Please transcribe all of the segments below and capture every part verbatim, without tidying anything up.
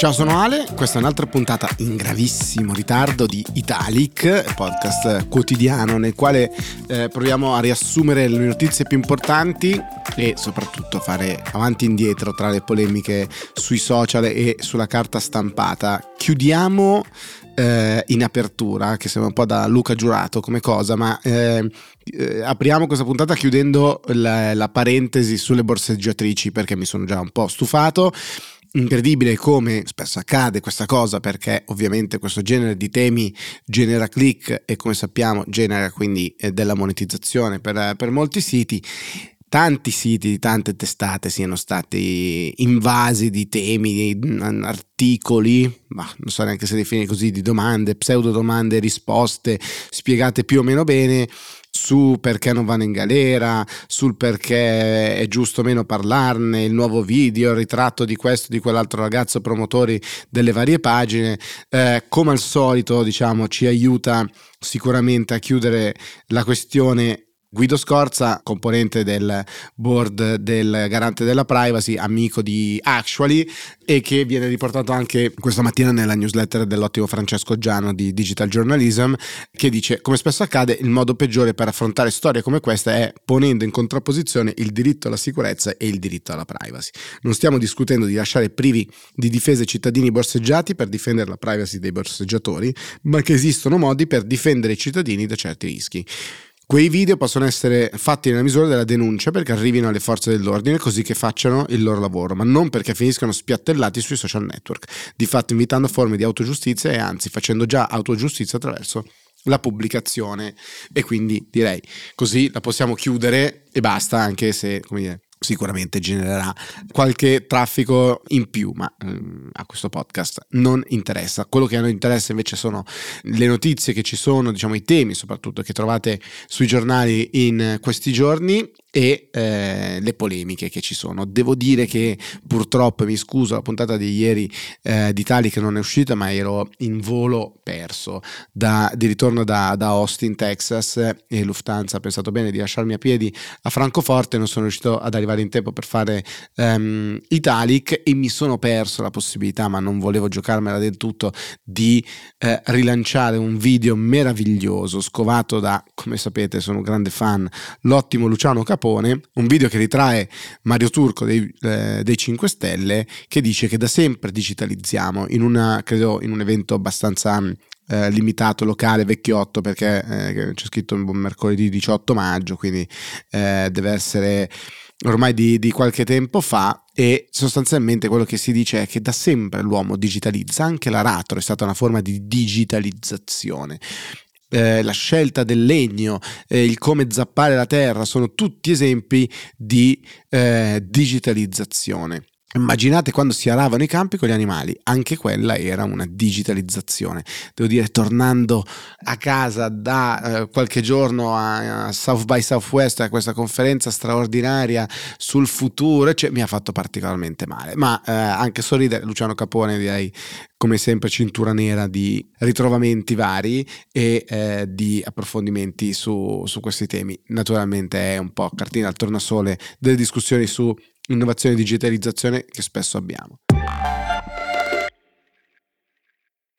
Ciao, sono Ale, questa è un'altra puntata in gravissimo ritardo di Italic, podcast quotidiano nel quale eh, proviamo a riassumere le notizie più importanti e soprattutto a fare avanti e indietro tra le polemiche sui social e sulla carta stampata. Chiudiamo eh, in apertura, che sembra un po' da Luca Giurato come cosa, ma eh, eh, apriamo questa puntata chiudendo la, la parentesi sulle borseggiatrici, perché mi sono già un po' stufato. Incredibile come spesso accade questa cosa, perché ovviamente questo genere di temi genera click e, come sappiamo, genera quindi della monetizzazione per, per molti siti. Tanti siti di tante testate siano stati invasi di temi, di articoli, ma non so neanche se definire così, di domande, pseudo domande, risposte spiegate più o meno bene, su perché non vanno in galera, sul perché è giusto meno parlarne, il nuovo video, il ritratto di questo, di quell'altro ragazzo, promotori delle varie pagine. Eh, come al solito, diciamo, ci aiuta sicuramente a chiudere la questione Guido Scorza, componente del board del Garante della Privacy, amico di Actually, e che viene riportato anche questa mattina nella newsletter dell'ottimo Francesco Giano di Digital Journalism, che dice: come spesso accade, il modo peggiore per affrontare storie come questa è ponendo in contrapposizione il diritto alla sicurezza e il diritto alla privacy. Non stiamo discutendo di lasciare privi di difese cittadini borseggiati per difendere la privacy dei borseggiatori, ma che esistono modi per difendere i cittadini da certi rischi. Quei video possono essere fatti nella misura della denuncia perché arrivino alle forze dell'ordine, così che facciano il loro lavoro, ma non perché finiscano spiattellati sui social network, di fatto invitando forme di autogiustizia e anzi facendo già autogiustizia attraverso la pubblicazione. E quindi direi così la possiamo chiudere e basta, anche se, come dire, sicuramente genererà qualche traffico in più, ma ehm, a questo podcast non interessa. Quello che a noi interessa invece sono le notizie che ci sono, diciamo i temi soprattutto che trovate sui giornali in questi giorni e eh, le polemiche che ci sono. Devo dire che purtroppo, mi scuso, la puntata di ieri eh, di Tali che non è uscita, ma ero in volo perso da, di ritorno da, da Austin, Texas, e Lufthansa ha pensato bene di lasciarmi a piedi a Francoforte. Non sono riuscito ad arrivare in tempo per fare um, Italic e mi sono perso la possibilità, ma non volevo giocarmela del tutto, di eh, rilanciare un video meraviglioso scovato da, come sapete sono un grande fan, l'ottimo Luciano Capone, un video che ritrae Mario Turco dei, eh, dei cinque Stelle, che dice che da sempre digitalizziamo, in una, credo in un evento abbastanza eh, limitato, locale, vecchiotto, perché eh, c'è scritto mercoledì diciotto maggio, quindi eh, deve essere ormai di, di qualche tempo fa. E sostanzialmente quello che si dice è che da sempre l'uomo digitalizza, anche l'aratro è stata una forma di digitalizzazione. Eh, la scelta del legno, eh, il come zappare la terra, sono tutti esempi di eh, digitalizzazione. Immaginate quando si aravano i campi con gli animali, anche quella era una digitalizzazione. Devo dire, tornando a casa da eh, qualche giorno a, a South by Southwest, a questa conferenza straordinaria sul futuro, cioè, mi ha fatto particolarmente male, ma eh, anche sorridere. Luciano Capone, direi, come sempre cintura nera di ritrovamenti vari e eh, di approfondimenti su, su questi temi. Naturalmente è un po' cartina al tornasole delle discussioni su innovazione e digitalizzazione che spesso abbiamo.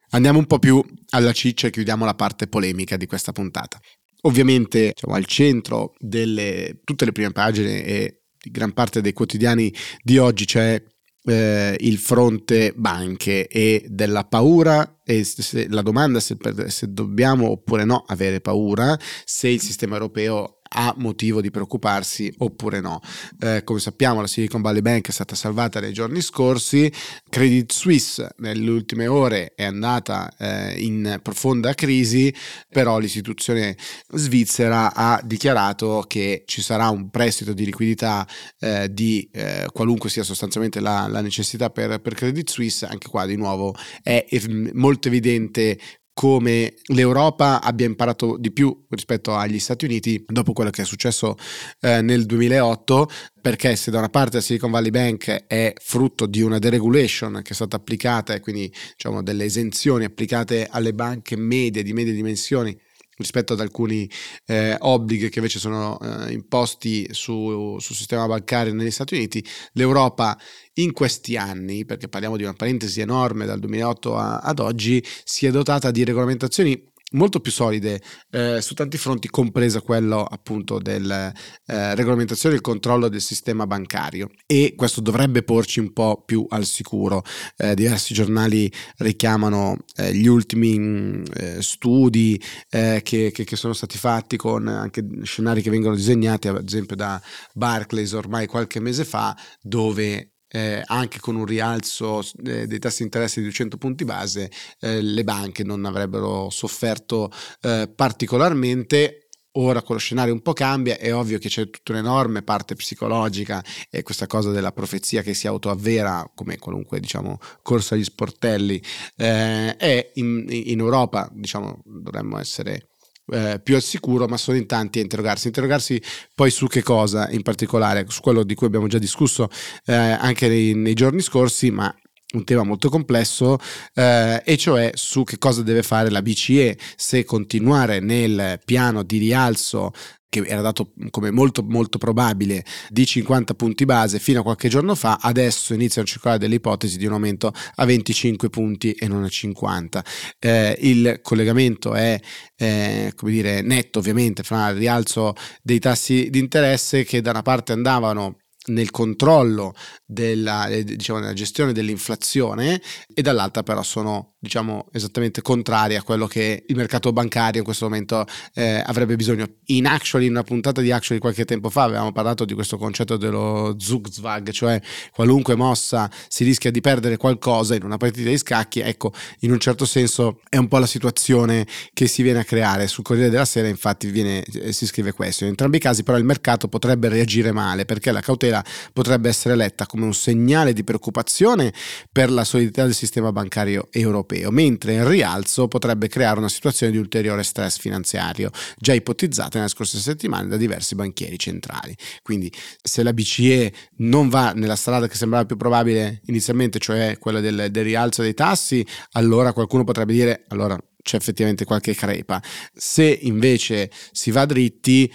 Andiamo un po' più alla ciccia e chiudiamo la parte polemica di questa puntata. Ovviamente, diciamo, al centro delle tutte le prime pagine e di gran parte dei quotidiani di oggi c'è eh, il fronte banche e della paura. E se, la domanda se, se dobbiamo oppure no avere paura, se il sistema europeo ha motivo di preoccuparsi oppure no. Eh, come sappiamo, la Silicon Valley Bank è stata salvata nei giorni scorsi, Credit Suisse nelle ultime ore è andata eh, in profonda crisi, però l'istituzione svizzera ha dichiarato che ci sarà un prestito di liquidità eh, di eh, qualunque sia sostanzialmente la, la necessità per, per Credit Suisse. Anche qua di nuovo è ev- molto evidente come l'Europa abbia imparato di più rispetto agli Stati Uniti dopo quello che è successo eh, nel duemilaotto, perché se da una parte la Silicon Valley Bank è frutto di una deregulation che è stata applicata, e quindi, diciamo, delle esenzioni applicate alle banche medie di medie dimensioni rispetto ad alcuni eh, obblighi che invece sono eh, imposti su, sul sistema bancario negli Stati Uniti. L'Europa in questi anni, perché parliamo di una parentesi enorme dal duemilaotto a, ad oggi, si è dotata di regolamentazioni molto più solide eh, su tanti fronti, compresa quello appunto della eh, regolamentazione e il controllo del sistema bancario, e questo dovrebbe porci un po' più al sicuro. Eh, diversi giornali richiamano eh, gli ultimi eh, studi eh, che, che, che sono stati fatti, con anche scenari che vengono disegnati ad esempio da Barclays ormai qualche mese fa, dove Eh, anche con un rialzo eh, dei tassi di interesse di duecento punti base eh, le banche non avrebbero sofferto eh, particolarmente. Ora quello scenario un po' cambia, è ovvio che c'è tutta un'enorme parte psicologica e questa cosa della profezia che si autoavvera, come qualunque diciamo corsa agli sportelli, eh, è in, in Europa diciamo dovremmo essere Eh, più al sicuro, ma sono in tanti a interrogarsi interrogarsi poi su che cosa in particolare, su quello di cui abbiamo già discusso eh, anche nei, nei giorni scorsi, ma un tema molto complesso, eh, e cioè su che cosa deve fare la B C E, se continuare nel piano di rialzo che era dato come molto molto probabile di cinquanta punti base fino a qualche giorno fa. Adesso iniziano a circolare delle ipotesi di un aumento a venticinque punti e non a cinquanta. Eh, il collegamento è eh, come dire netto ovviamente fra il rialzo dei tassi di interesse, che da una parte andavano nel controllo della, diciamo, della gestione dell'inflazione, e dall'altra però sono diciamo esattamente contrari a quello che il mercato bancario in questo momento eh, avrebbe bisogno. In Actually, in una puntata di Actually qualche tempo fa, avevamo parlato di questo concetto dello Zugzwang, cioè qualunque mossa si rischia di perdere qualcosa in una partita di scacchi. Ecco, in un certo senso è un po' la situazione che si viene a creare. Sul Corriere della Sera infatti viene, si scrive questo: in entrambi i casi però il mercato potrebbe reagire male, perché la cautela potrebbe essere letta come un segnale di preoccupazione per la solidità del sistema bancario europeo, mentre il rialzo potrebbe creare una situazione di ulteriore stress finanziario, già ipotizzata nelle scorse settimane da diversi banchieri centrali. Quindi se la B C E non va nella strada che sembrava più probabile inizialmente, cioè quella del, del rialzo dei tassi, allora qualcuno potrebbe dire allora c'è effettivamente qualche crepa. Se invece si va dritti,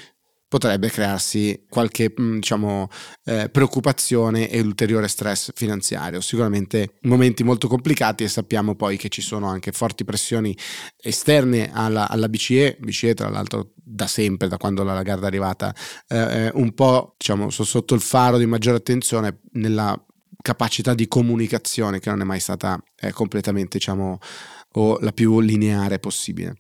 potrebbe crearsi qualche diciamo eh, preoccupazione e ulteriore stress finanziario. Sicuramente momenti molto complicati, e sappiamo poi che ci sono anche forti pressioni esterne alla, alla B C E, B C E tra l'altro da sempre, da quando la Lagarde è arrivata, eh, un po' diciamo sotto il faro di maggiore attenzione nella capacità di comunicazione, che non è mai stata eh, completamente diciamo o la più lineare possibile.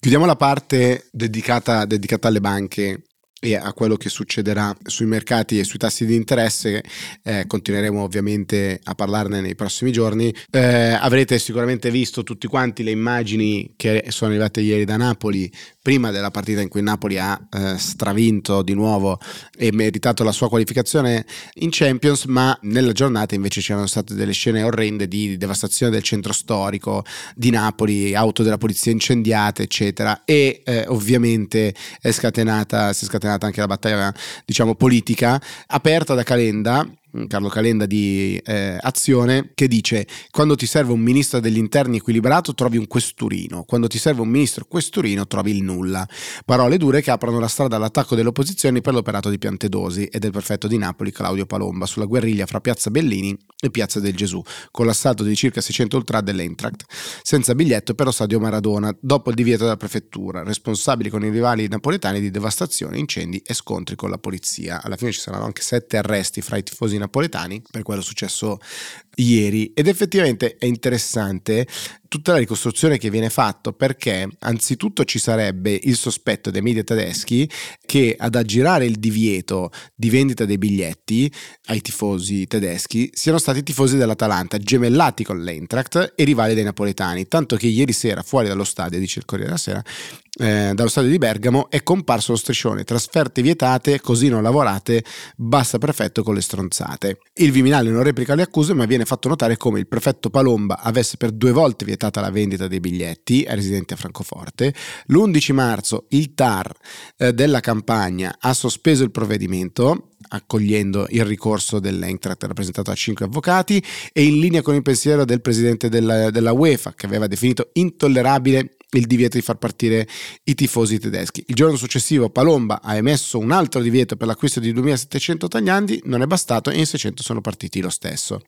Chiudiamo la parte dedicata, dedicata alle banche e a quello che succederà sui mercati e sui tassi di interesse. Eh, continueremo ovviamente a parlarne nei prossimi giorni. Eh, avrete sicuramente visto tutti quanti le immagini che sono arrivate ieri da Napoli, prima della partita in cui Napoli ha eh, stravinto di nuovo e meritato la sua qualificazione in Champions, ma nella giornata invece c'erano state delle scene orrende di, di devastazione del centro storico di Napoli, auto della polizia incendiate eccetera, e eh, ovviamente è scatenata, si è scatenata anche la battaglia diciamo politica aperta da Calenda, Carlo Calenda di eh, Azione, che dice: quando ti serve un ministro degli interni equilibrato trovi un questurino, quando ti serve un ministro questurino trovi il nulla. Parole dure che aprono la strada all'attacco delle opposizioni per l'operato di Piantedosi e del prefetto di Napoli Claudio Palomba sulla guerriglia fra piazza Bellini e piazza del Gesù, con l'assalto di circa seicento ultra dell'Eintracht senza biglietto per lo stadio Maradona dopo il divieto della prefettura, responsabili con i rivali napoletani di devastazioni, incendi e scontri con la polizia. Alla fine ci saranno anche sette arresti fra i tifosi napoletani per quello successo ieri, ed effettivamente è interessante tutta la ricostruzione che viene fatta, perché anzitutto ci sarebbe il sospetto dei media tedeschi che ad aggirare il divieto di vendita dei biglietti ai tifosi tedeschi siano stati i tifosi dell'Atalanta, gemellati con l'Eintracht e rivali dei napoletani, tanto che ieri sera fuori dallo stadio, dice il Corriere della Sera, eh, dallo stadio di Bergamo è comparso lo striscione "trasferte vietate, così non lavorate, basta prefetto con le stronzate". Il Viminale non replica le accuse, ma viene fatto notare come il prefetto Palomba avesse per due volte vietato la vendita dei biglietti ai residenti a Francoforte. L'undici marzo il T A R eh, della Campania ha sospeso il provvedimento accogliendo il ricorso dell'Eintracht rappresentato da cinque avvocati, e in linea con il pensiero del presidente della, della UEFA, che aveva definito intollerabile il divieto di far partire i tifosi tedeschi. Il giorno successivo Palomba ha emesso un altro divieto per l'acquisto di duemilasettecento tagliandi, non è bastato e in seicento sono partiti lo stesso.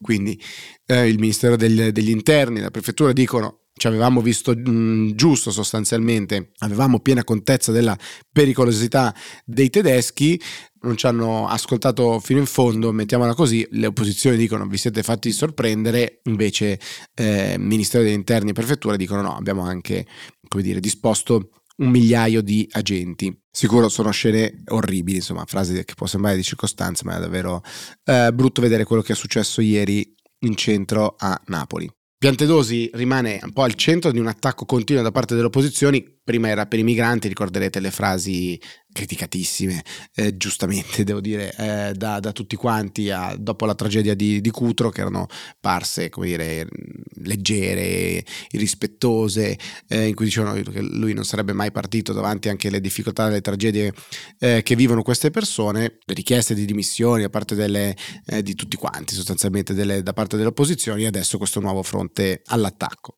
Quindi eh, il Ministero del, degli Interni, la Prefettura dicono: ci avevamo visto mh, giusto sostanzialmente, avevamo piena contezza della pericolosità dei tedeschi, non ci hanno ascoltato fino in fondo, mettiamola così. Le opposizioni dicono: vi siete fatti sorprendere. Invece eh, Ministero degli Interni e Prefettura dicono: no, abbiamo anche, come dire, disposto un migliaio di agenti. Sicuro sono scene orribili, insomma, frasi che può sembrare di circostanza, ma è davvero eh, brutto vedere quello che è successo ieri in centro a Napoli. Piantedosi rimane un po' al centro di un attacco continuo da parte delle opposizioni. Prima era per i migranti, ricorderete le frasi criticatissime, eh, giustamente devo dire, eh, da, da tutti quanti a, dopo la tragedia di, di Cutro, che erano parse, come dire, leggere, irrispettose, eh, in cui dicevano che lui non sarebbe mai partito davanti anche alle difficoltà, alle tragedie eh, che vivono queste persone. Le richieste di dimissioni da parte delle, eh, di tutti quanti sostanzialmente, delle, da parte delle opposizioni, e adesso questo nuovo fronte all'attacco.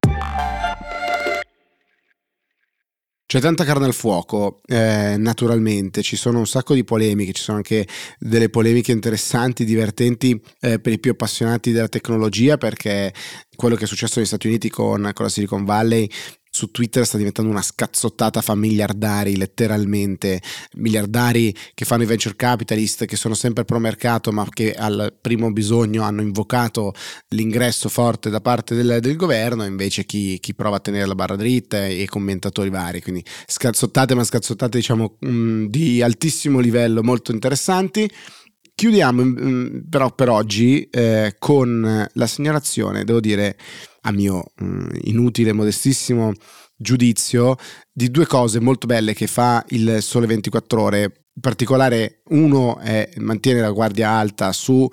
C'è tanta carne al fuoco, eh, naturalmente, ci sono un sacco di polemiche, ci sono anche delle polemiche interessanti, divertenti eh, per i più appassionati della tecnologia, perché quello che è successo negli Stati Uniti con, con la Silicon Valley su Twitter sta diventando una scazzottata fra miliardari, letteralmente miliardari che fanno i venture capitalist, che sono sempre pro mercato ma che al primo bisogno hanno invocato l'ingresso forte da parte del, del governo, invece chi, chi prova a tenere la barra dritta, e commentatori vari. Quindi scazzottate, ma scazzottate diciamo mh, di altissimo livello, molto interessanti. Chiudiamo mh, però per oggi eh, con la segnalazione, devo dire a mio inutile, modestissimo giudizio, di due cose molto belle che fa il Sole ventiquattro Ore. In particolare, uno è mantiene la guardia alta sui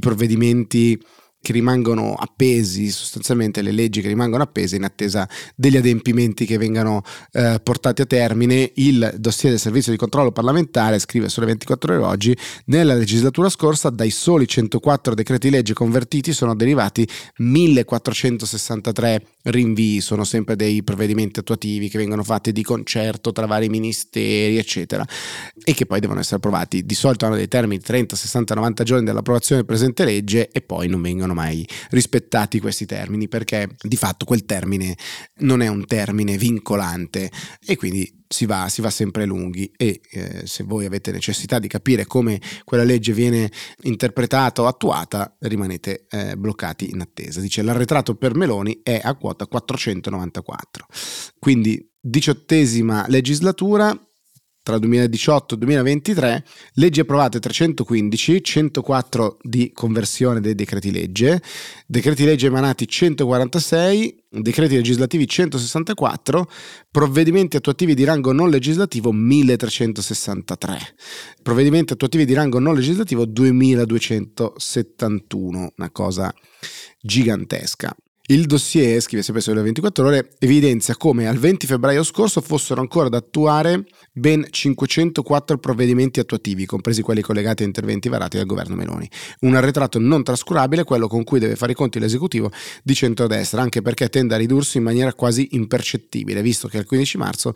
provvedimenti che rimangono appesi, sostanzialmente le leggi che rimangono appese in attesa degli adempimenti che vengano eh, portati a termine. Il dossier del servizio di controllo parlamentare, scrive Sole ventiquattro Ore oggi: nella legislatura scorsa dai soli centoquattro decreti legge convertiti sono derivati millequattrocentosessantatré rinvii, sono sempre dei provvedimenti attuativi che vengono fatti di concerto tra vari ministeri eccetera, e che poi devono essere approvati. Di solito hanno dei termini trenta, sessanta, novanta giorni dall'approvazione del presente legge, e poi non vengono mai rispettati questi termini, perché di fatto quel termine non è un termine vincolante, e quindi si va, si va sempre lunghi. E eh, se voi avete necessità di capire come quella legge viene interpretata o attuata, rimanete eh, bloccati in attesa. Dice: l'arretrato per Meloni è a quota quattrocentonovantaquattro. Quindi diciottesima legislatura, tra duemiladiciotto e duemilaventitré, leggi approvate trecentoquindici, centoquattro di conversione dei decreti legge, decreti legge emanati centoquarantasei, decreti legislativi centosessantaquattro, provvedimenti attuativi di rango non legislativo milletrecentosessantatré, provvedimenti attuativi di rango non legislativo duemiladuecentosettantuno, una cosa gigantesca. Il dossier, scrive sempre sulle ventiquattro Ore, evidenzia come al venti febbraio scorso fossero ancora da attuare ben cinquecentoquattro provvedimenti attuativi, compresi quelli collegati a interventi varati dal governo Meloni. Un arretrato non trascurabile, quello con cui deve fare i conti l'esecutivo di centrodestra, anche perché tende a ridursi in maniera quasi impercettibile, visto che al quindici marzo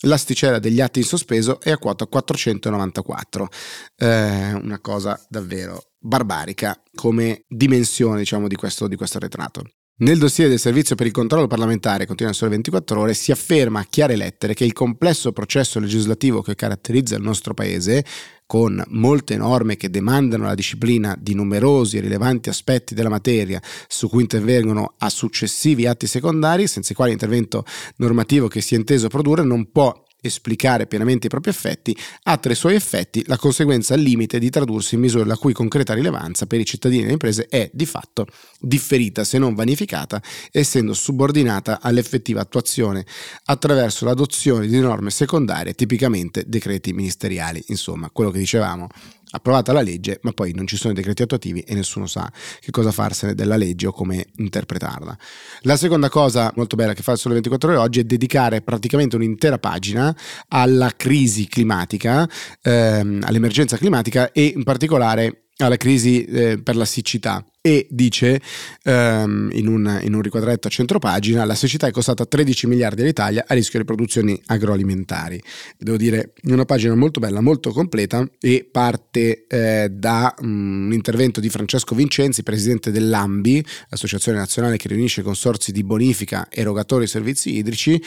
l'asticella degli atti in sospeso è a quota quattrocentonovantaquattro. Eh, una cosa davvero barbarica come dimensione, diciamo, di questo, di questo arretrato. Nel dossier del servizio per il controllo parlamentare, continua Sole ventiquattro Ore, si afferma a chiare lettere che il complesso processo legislativo che caratterizza il nostro paese, con molte norme che demandano la disciplina di numerosi e rilevanti aspetti della materia su cui intervengono a successivi atti secondari, senza i quali l'intervento normativo che si è inteso produrre non può esplicare pienamente i propri effetti, ha tra i suoi effetti la conseguenza al limite di tradursi in misure la cui concreta rilevanza per i cittadini e le imprese è di fatto differita, se non vanificata, essendo subordinata all'effettiva attuazione attraverso l'adozione di norme secondarie, tipicamente decreti ministeriali. Insomma, quello che dicevamo approvata la legge, ma poi non ci sono i decreti attuativi e nessuno sa che cosa farsene della legge o come interpretarla. La seconda cosa molto bella che fa il Sole ventiquattro Ore oggi è dedicare praticamente un'intera pagina alla crisi climatica, ehm, all'emergenza climatica e in particolare alla crisi eh, per la siccità. E dice um, in, un, in un riquadretto a centropagina: la siccità è costata tredici miliardi all'Italia, a rischio le produzioni agroalimentari. Devo dire, una pagina molto bella, molto completa, e parte eh, da um, un intervento di Francesco Vincenzi, presidente dell'ANBI, associazione nazionale che riunisce consorzi di bonifica, erogatori di servizi idrici,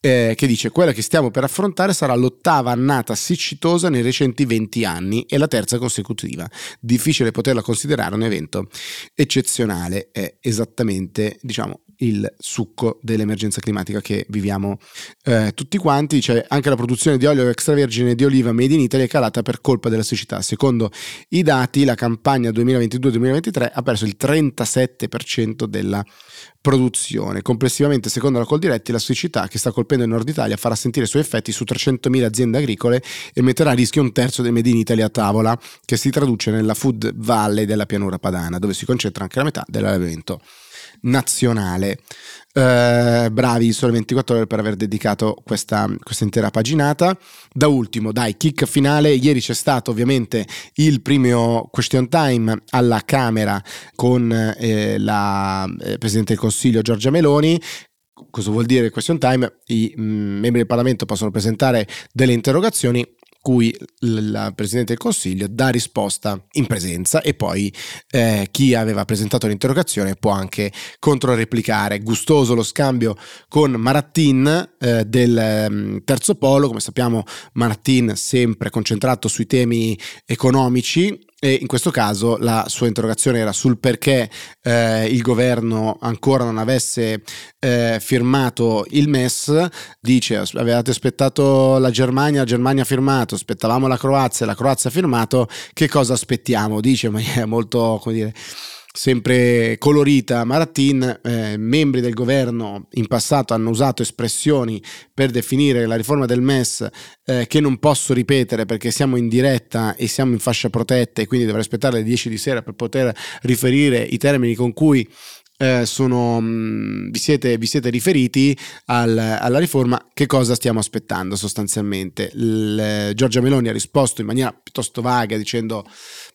eh, che dice: quella che stiamo per affrontare sarà l'ottava annata siccitosa nei recenti venti anni e la terza consecutiva. Difficile poterla considerare un evento eccezionale. È esattamente, diciamo, il succo dell'emergenza climatica che viviamo eh, tutti quanti. Cioè, anche la produzione di olio extravergine di oliva made in Italy è calata per colpa della siccità. Secondo i dati, la Campania duemilaventidue duemilaventitré ha perso il trentasette per cento della produzione. Complessivamente, secondo la Coldiretti, la siccità che sta colpendo il nord Italia farà sentire i suoi effetti su trecentomila aziende agricole e metterà a rischio un terzo del made in Italy a tavola, che si traduce nella food valley della pianura padana, dove si concentra anche la metà dell'allevamento nazionale. Eh, bravi Sole ventiquattro Ore per aver dedicato questa, questa intera paginata. Da ultimo, dai, kick finale: ieri c'è stato ovviamente il primo question time alla Camera con eh, la eh, Presidente del Consiglio Giorgia Meloni. Cosa vuol dire question time? I mh, membri del Parlamento possono presentare delle interrogazioni cui la Presidente del Consiglio dà risposta in presenza, e poi eh, chi aveva presentato l'interrogazione può anche controreplicare. Gustoso lo scambio con Marattin eh, del um, Terzo Polo. Come sappiamo, Marattin sempre concentrato sui temi economici, e in questo caso la sua interrogazione era sul perché eh, il governo ancora non avesse eh, firmato il M E S. Dice: avevate aspettato la Germania, la Germania ha firmato, aspettavamo la Croazia, la Croazia ha firmato, che cosa aspettiamo? Dice, ma è molto, come dire, sempre colorita Marattin. Eh, membri del governo in passato hanno usato espressioni per definire la riforma del M E S eh, che non posso ripetere perché siamo in diretta e siamo in fascia protetta, e quindi dovrei aspettare le dieci di sera per poter riferire i termini con cui Eh, sono, mh, vi, siete, vi siete riferiti al, alla riforma. Che cosa stiamo aspettando sostanzialmente? Il, Giorgia Meloni ha risposto in maniera piuttosto vaga, dicendo,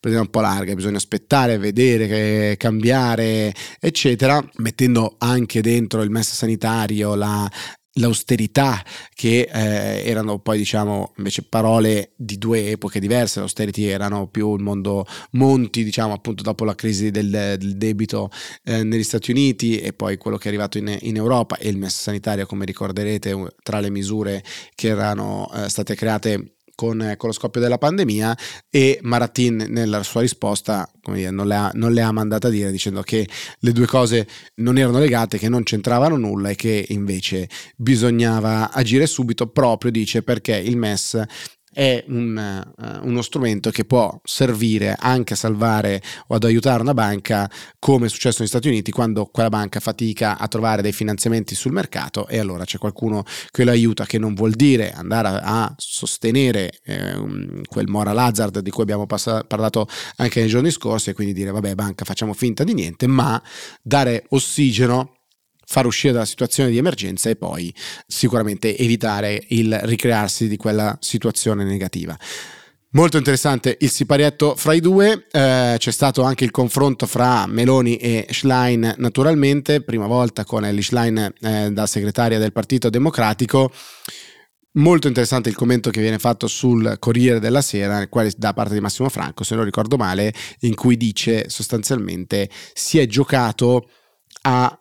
prendendo un po' larga, bisogna aspettare, vedere, che, cambiare, eccetera, mettendo anche dentro il M E S sanitario, la l'austerità, che eh, erano poi, diciamo, invece parole di due epoche diverse. L'austerity erano più il mondo Monti, diciamo, appunto dopo la crisi del, del debito eh, negli Stati Uniti, e poi quello che è arrivato in, in Europa, e il M E S sanitario, come ricorderete, tra le misure che erano eh, state create Con, con lo scoppio della pandemia. E Marattin, nella sua risposta, come dire, non, le ha, non le ha mandata a dire, dicendo che le due cose non erano legate, che non c'entravano nulla e che invece bisognava agire subito, proprio, dice, perché il M E S è un, uh, uno strumento che può servire anche a salvare o ad aiutare una banca, come è successo negli Stati Uniti, quando quella banca fatica a trovare dei finanziamenti sul mercato, e allora c'è qualcuno che lo aiuta, che non vuol dire andare a, a sostenere eh, quel moral hazard di cui abbiamo pass- parlato anche nei giorni scorsi, e quindi dire vabbè banca, facciamo finta di niente, ma dare ossigeno, far uscire dalla situazione di emergenza, e poi sicuramente evitare il ricrearsi di quella situazione negativa. Molto interessante il siparietto fra i due. Eh, c'è stato anche il confronto fra Meloni e Schlein, naturalmente, prima volta con Elly Schlein eh, da segretaria del Partito Democratico. Molto interessante il commento che viene fatto sul Corriere della Sera, da parte di Massimo Franco, se non ricordo male, in cui dice sostanzialmente: si è giocato a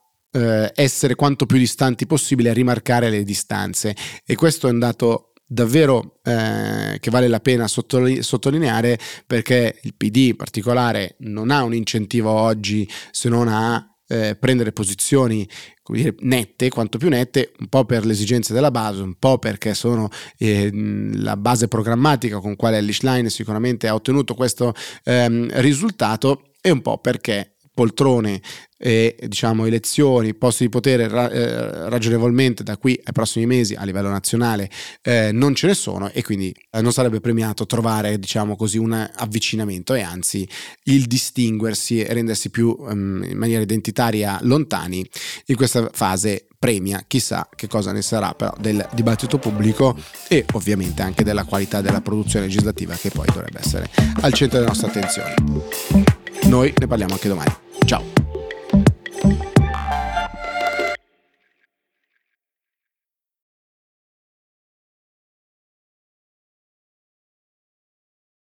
essere quanto più distanti possibile, a rimarcare le distanze. E questo è un dato davvero eh, che vale la pena sottolineare, perché il P D in particolare non ha un incentivo oggi, se non a eh, prendere posizioni, come dire, nette, quanto più nette, un po' per le esigenze della base, un po' perché sono eh, la base programmatica con quale Elly Schlein sicuramente ha ottenuto questo ehm, risultato, e un po' perché poltrone e diciamo elezioni, posti di potere ra- eh, ragionevolmente da qui ai prossimi mesi a livello nazionale eh, non ce ne sono, e quindi eh, non sarebbe premiato trovare diciamo così un avvicinamento, e anzi il distinguersi e rendersi più ehm, in maniera identitaria lontani in questa fase premia. Chissà che cosa ne sarà però del dibattito pubblico e ovviamente anche della qualità della produzione legislativa, che poi dovrebbe essere al centro della nostra attenzione. Noi ne parliamo anche domani.